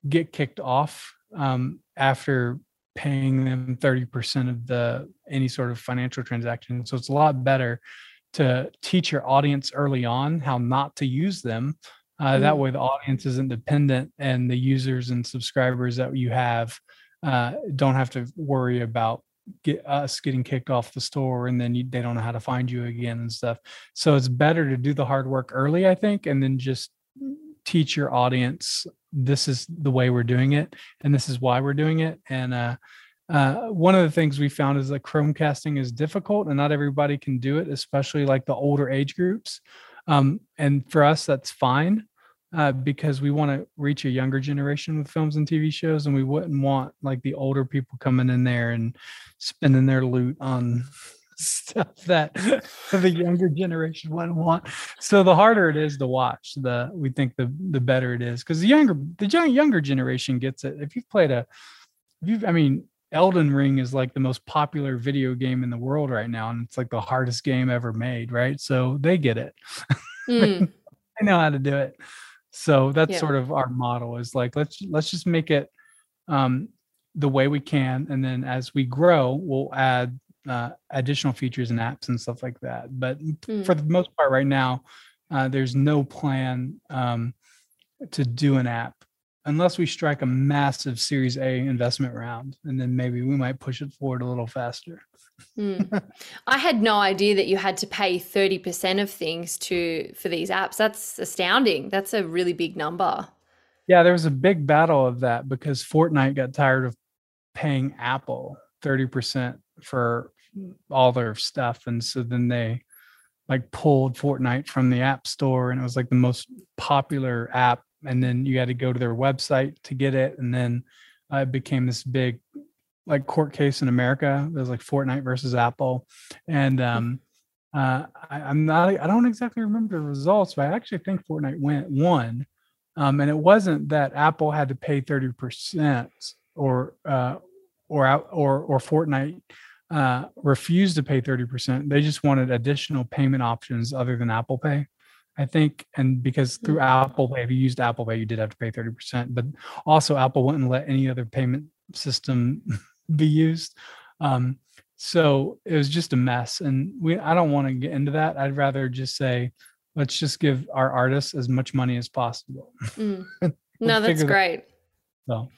get kicked off um, after paying them thirty percent of the any sort of financial transaction. So it's a lot better to teach your audience early on how not to use them Uh, mm-hmm. That way the audience isn't dependent, and the users and subscribers that you have uh, don't have to worry about get us getting kicked off the store, and then you, they don't know how to find you again and stuff. So it's better to do the hard work early, I think, and then just teach your audience, this is the way we're doing it, and this is why we're doing it. And uh, uh, one of the things we found is that Chromecasting is difficult, and not everybody can do it, especially like the older age groups. Um, and for us, that's fine, uh, because we want to reach a younger generation with films and T V shows, and we wouldn't want like the older people coming in there and spending their loot on stuff that the younger generation wouldn't want. So the harder it is to watch, the we think the the better it is, because the younger the younger generation gets it. If you've played a, if you've I mean, Elden Ring is like the most popular video game in the world right now, and it's like the hardest game ever made, right? So they get it. Mm. They know how to do it. So that's yeah. sort of our model, is like let's let's just make it um, the way we can, and then as we grow, we'll add uh, additional features and apps and stuff like that. But mm. for the most part, right now, uh, there's no plan um, to do an app. Unless we strike a massive Series A investment round, and then maybe we might push it forward a little faster. mm. I had no idea that you had to pay thirty percent of things to for these apps. That's astounding. That's a really big number. Yeah, there was a big battle of that because Fortnite got tired of paying Apple thirty percent for all their stuff. And so then they like pulled Fortnite from the App Store, and it was like the most popular app. And then you had to go to their website to get it. And then uh, it became this big like court case in America. It was like Fortnite versus Apple. And um, uh, I, I'm not, I don't exactly remember the results, but I actually think Fortnite went won. Um, and it wasn't that Apple had to pay thirty percent or, uh, or, or, or Fortnite uh, refused to pay thirty percent. They just wanted additional payment options other than Apple Pay, I think. And because through Apple Pay, if you used Apple Pay, you did have to pay thirty percent, but also Apple wouldn't let any other payment system be used. Um, so it was just a mess. And we, I don't want to get into that. I'd rather just say, let's just give our artists as much money as possible. Mm. No, that's great. So.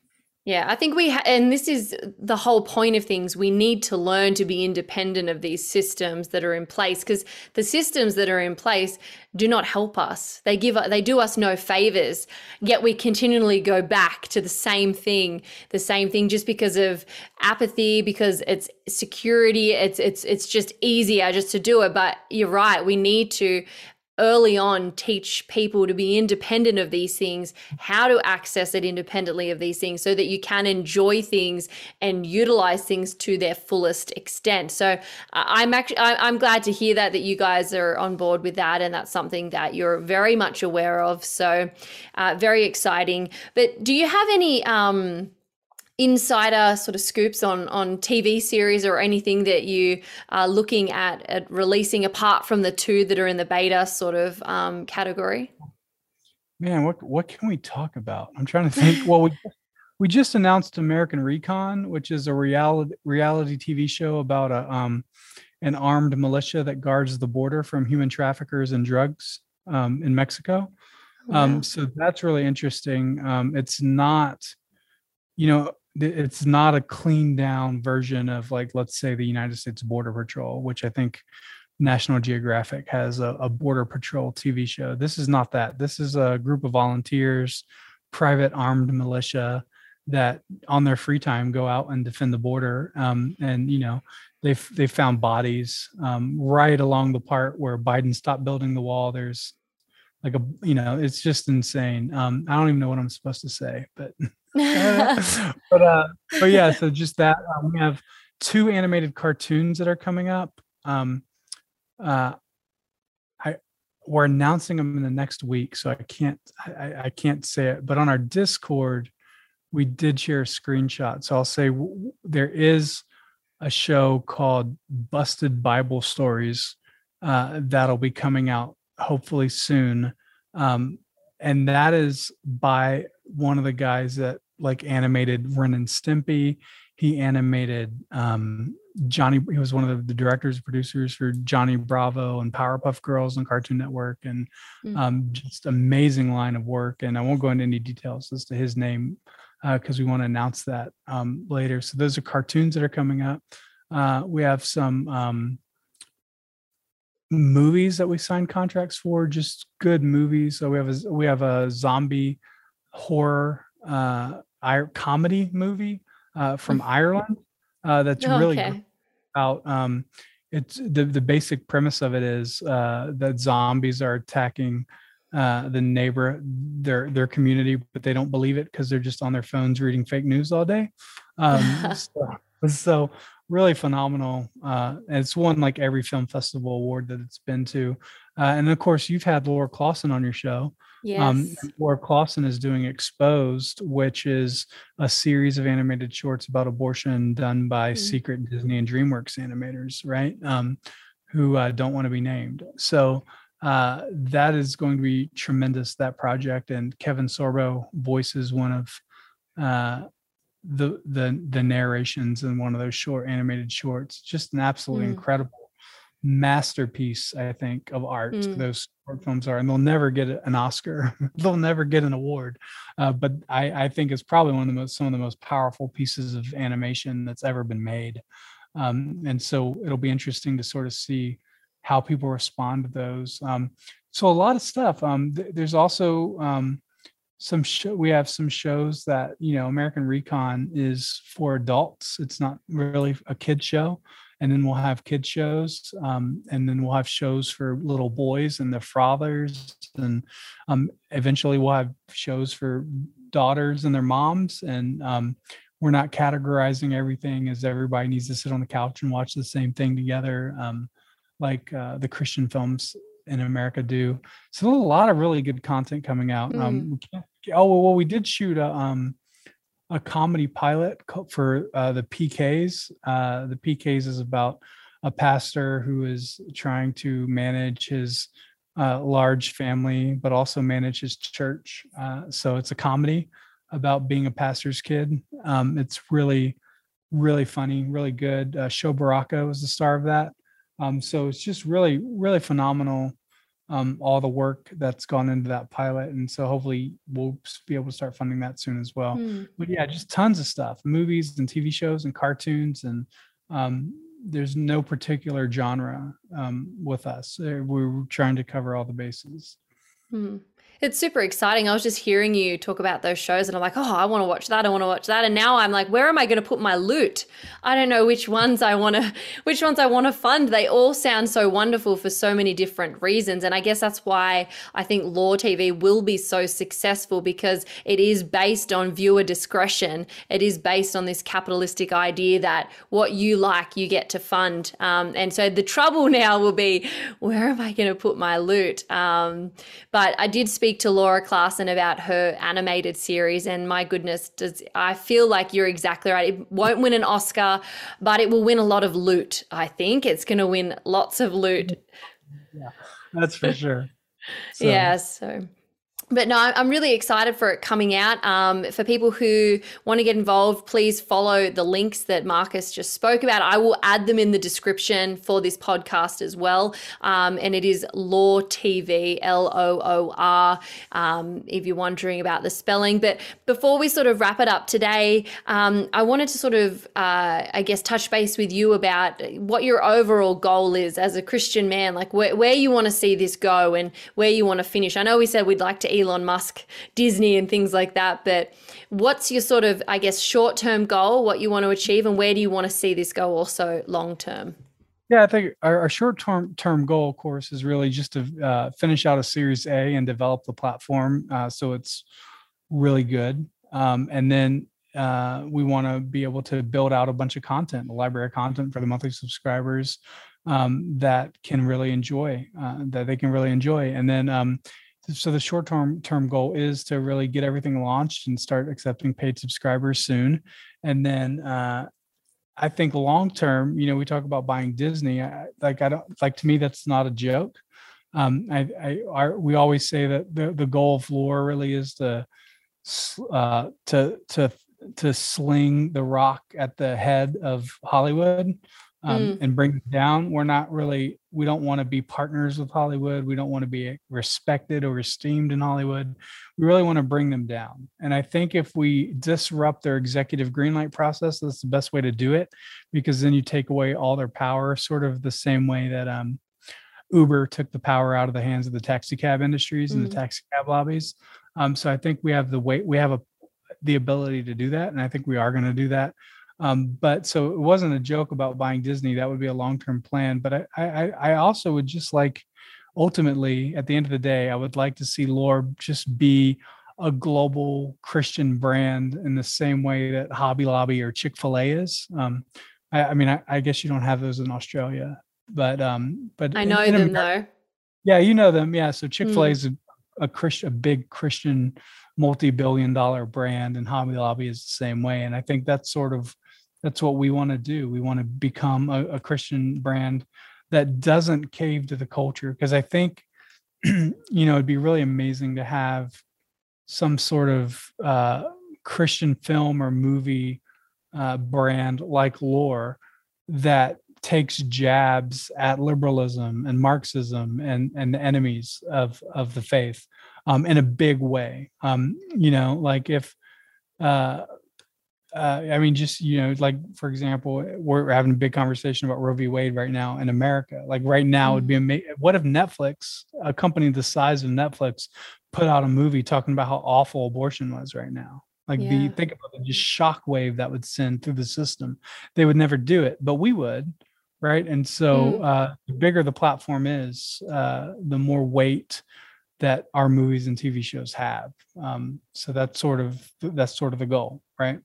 Yeah, I think we, ha- and this is the whole point of things. We need to learn to be independent of these systems that are in place, because the systems that are in place do not help us. They give, they do us no favors, yet we continually go back to the same thing, the same thing just because of apathy, because it's security, it's, it's, it's just easier just to do it. But you're right, we need to early on teach people to be independent of these things, how to access it independently of these things so that you can enjoy things and utilize things to their fullest extent. So I'm actually, I'm glad to hear that, that you guys are on board with that. And that's something that you're very much aware of. So uh, very exciting. But do you have any um, insider sort of scoops on, on T V series or anything that you are looking at, at releasing apart from the two that are in the beta sort of um, category? Man, what what can we talk about? I'm trying to think. Well, we we just announced American Recon, which is a reality reality T V show about a um, an armed militia that guards the border from human traffickers and drugs um, in Mexico. Wow. Um, so that's really interesting. Um, it's not, you know, it's not a clean down version of like, let's say the United States Border Patrol, which I think National Geographic has a, a Border Patrol T V show. This is not that. This is a group of volunteers, private armed militia that on their free time go out and defend the border. Um, and, you know, they've, they've found bodies um, right along the part where Biden stopped building the wall. There's like a, you know, it's just insane. Um, I don't even know what I'm supposed to say, but but uh but yeah, so just that um, we have two animated cartoons that are coming up. um uh I we're announcing them in the next week, so I can't I, I can't say it, but on our Discord we did share a screenshot, so I'll say w- there is a show called Busted Bible Stories uh that'll be coming out hopefully soon, um and that is by one of the guys that like animated Ren and Stimpy. He animated um, Johnny, he was one of the directors, producers for Johnny Bravo and Powerpuff Girls on Cartoon Network, and mm-hmm. um, just amazing line of work. And I won't go into any details as to his name because uh, we want to announce that um, later. So those are cartoons that are coming up. Uh, we have some um, movies that we signed contracts for, just good movies. So we have a we have a zombie horror uh, comedy movie uh, from mm-hmm. Ireland. Uh, that's oh, really okay. about um, it's the, the basic premise of it is uh, that zombies are attacking uh, the neighbor, their their community, but they don't believe it because they're just on their phones reading fake news all day. Um, so, so really phenomenal. Uh, and it's won like every film festival award that it's been to. Uh, and of course, you've had Laura Klassen on your show. Yes. Um, Laura Klassen is doing Exposed, which is a series of animated shorts about abortion done by mm-hmm. secret Disney and DreamWorks animators, right? Um, who uh, don't want to be named. So uh, that is going to be tremendous, that project. And Kevin Sorbo voices one of uh, the, the the narrations in one of those short animated shorts. Just an absolutely mm. incredible masterpiece, I think, of art. Mm. Those short films are, and they'll never get an Oscar. They'll never get an award. Uh, but I, I think it's probably one of the most, some of the most powerful pieces of animation that's ever been made. Um, and so it'll be interesting to sort of see how people respond to those. Um, so a lot of stuff. Um, th- there's also um, some, sh- we have some shows that, you know, American Recon is for adults. It's not really a kid show. And then we'll have kid shows, um, and then we'll have shows for little boys and their fathers, and um, eventually we'll have shows for daughters and their moms. And um, we're not categorizing everything as everybody needs to sit on the couch and watch the same thing together, um, like uh, the Christian films in America do. So there's a lot of really good content coming out. Mm. Um, we can't, oh, well, we did shoot a... Um, a comedy pilot for uh, the P Ks. Uh, the P Ks is about a pastor who is trying to manage his uh, large family, but also manage his church. Uh, so it's a comedy about being a pastor's kid. Um, it's really, really funny, really good. Uh, Sho Baraka was the star of that. Um, so it's just really, really phenomenal. Um, all the work that's gone into that pilot. And so hopefully we'll be able to start funding that soon as well. Mm. But yeah, just tons of stuff, movies and T V shows and cartoons. And um, there's no particular genre um, with us. We're trying to cover all the bases. Mm. It's super exciting. I was just hearing you talk about those shows and I'm like, oh, I want to watch that. I want to watch that. And now I'm like, where am I going to put my loot? I don't know which ones I want to, which ones I want to fund. They all sound so wonderful for so many different reasons. And I guess that's why I think LOOR T V will be so successful, because it is based on viewer discretion. It is based on this capitalistic idea that what you like, you get to fund. Um, and so the trouble now will be, where am I going to put my loot? Um, but I did speak to Laura Klassen about her animated series, and my goodness, does I feel like you're exactly right. It won't win an Oscar, but it will win a lot of loot. I think it's going to win lots of loot. Yeah, that's for sure. So. Yeah, so. But no, I'm really excited for it coming out. Um, for people who want to get involved, please follow the links that Marcus just spoke about. I will add them in the description for this podcast as well. Um, and it is LOOR T V, L O O R, um, if you're wondering about the spelling. But before we sort of wrap it up today, um, I wanted to sort of, uh, I guess, touch base with you about what your overall goal is as a Christian man, like where, where you want to see this go and where you want to finish. I know we said we'd like to Elon Musk, Disney and things like that, but what's your sort of, I guess, short-term goal, what you want to achieve, and where do you want to see this go also long-term? Yeah, I think our, our short-term term goal, of course, is really just to uh, finish out a Series A and develop the platform uh, so it's really good. Um, and then uh, we want to be able to build out a bunch of content, a library of content for the monthly subscribers um, that can really enjoy, uh, that they can really enjoy. And then um, So the short-term term goal is to really get everything launched and start accepting paid subscribers soon. And then uh, I think long-term, you know, we talk about buying Disney. I, like I don't like to me, that's not a joke. Um, I, I our, we always say that the, the goal of LOOR really is to uh, to to to sling the rock at the head of Hollywood. um, mm. and bring it down. We're not really, we don't want to be partners with Hollywood. We don't want to be respected or esteemed in Hollywood. We really want to bring them down. And I think if we disrupt their executive greenlight process, that's the best way to do it, because then you take away all their power, sort of the same way that um, Uber took the power out of the hands of the taxi cab industries and mm. the taxi cab lobbies. Um, so I think we have the way, we have a, the ability to do that. And I think we are going to do that. Um, but so it wasn't a joke about buying Disney. That would be a long-term plan. But I, I, I also would just like, ultimately, at the end of the day, I would like to see Lore just be a global Christian brand in the same way that Hobby Lobby or Chick Fil A is. Um, I, I mean, I, I guess you don't have those in Australia, but um, but I know in, in them America, though. Yeah, you know them. Yeah, so Chick Fil A mm. is a, a Christian, a big Christian, multi-billion-dollar brand, and Hobby Lobby is the same way. And I think that's sort of That's what we want to do. We want to become a, a Christian brand that doesn't cave to the culture. Because I think, you know, it'd be really amazing to have some sort of uh, Christian film or movie uh, brand like Lore that takes jabs at liberalism and Marxism and, and the enemies of, of the faith um, in a big way. Um, you know, like if... Uh, Uh, I mean, just, you know, like, for example, we're having a big conversation about Roe v. Wade right now in America. Like right now, mm-hmm. it'd be amazing. What if Netflix, a company the size of Netflix, put out a movie talking about how awful abortion was right now? Like, yeah. the, think about the just shockwave that would send through the system. They would never do it, but we would, right? And so mm-hmm. uh, the bigger the platform is, uh, the more weight that our movies and T V shows have. Um, so that's sort of that's sort of the goal, right?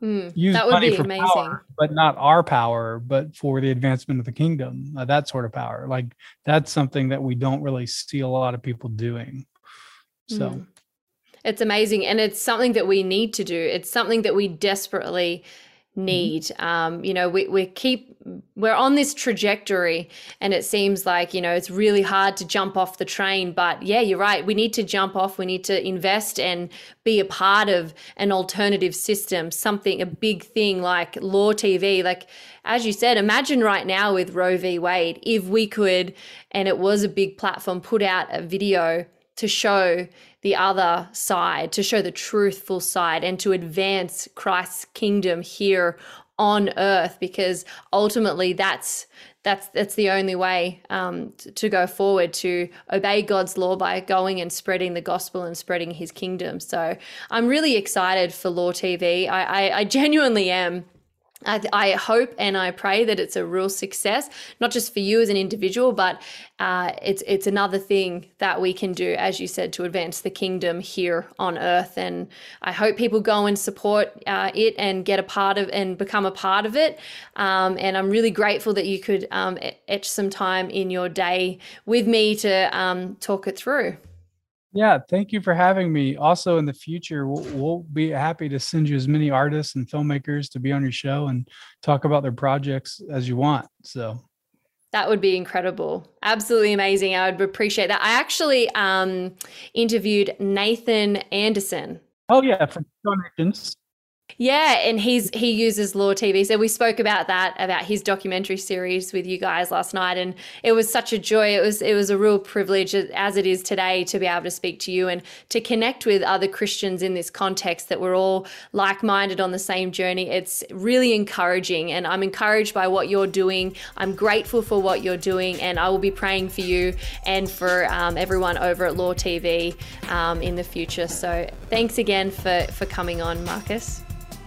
Mm, Use that would money be for amazing. Power, but not our power, but for the advancement of the kingdom, uh, that sort of power. Like that's something that we don't really see a lot of people doing. So mm. it's amazing. And it's something that we need to do. It's something that we desperately need. Mm. Um, you know, we, we keep, we're on this trajectory and it seems like, you know, it's really hard to jump off the train, but yeah, you're right. We need to jump off. We need to invest and be a part of an alternative system, something, a big thing like Lore T V. Like, as you said, imagine right now with Roe v. Wade, if we could, and it was a big platform, put out a video to show the other side, to show the truthful side and to advance Christ's kingdom here on earth, because ultimately that's that's that's the only way um to, to go forward, to obey God's law by going and spreading the gospel and spreading his kingdom. So I'm really excited for Lore T V. I, I I genuinely am. I I hope and I pray that it's a real success, not just for you as an individual, but uh it's it's another thing that we can do, as you said, to advance the kingdom here on earth. And I hope people go and support uh it and get a part of and become a part of it. Um and I'm really grateful that you could um etch some time in your day with me to um talk it through. Yeah, thank you for having me. Also, in the future, we'll, we'll be happy to send you as many artists and filmmakers to be on your show and talk about their projects as you want. So that would be incredible. Absolutely amazing. I would appreciate that. I actually um, interviewed Nathan Anderson. Oh, yeah, from Teach All Nations. Yeah, and he's he uses Lore T V. So we spoke about that, about his documentary series with you guys last night, and it was such a joy. It was it was a real privilege, as it is today, to be able to speak to you and to connect with other Christians in this context, that we're all like-minded on the same journey. It's really encouraging, and I'm encouraged by what you're doing. I'm grateful for what you're doing, and I will be praying for you and for um, everyone over at Lore T V um, in the future. So thanks again for, for coming on, Marcus.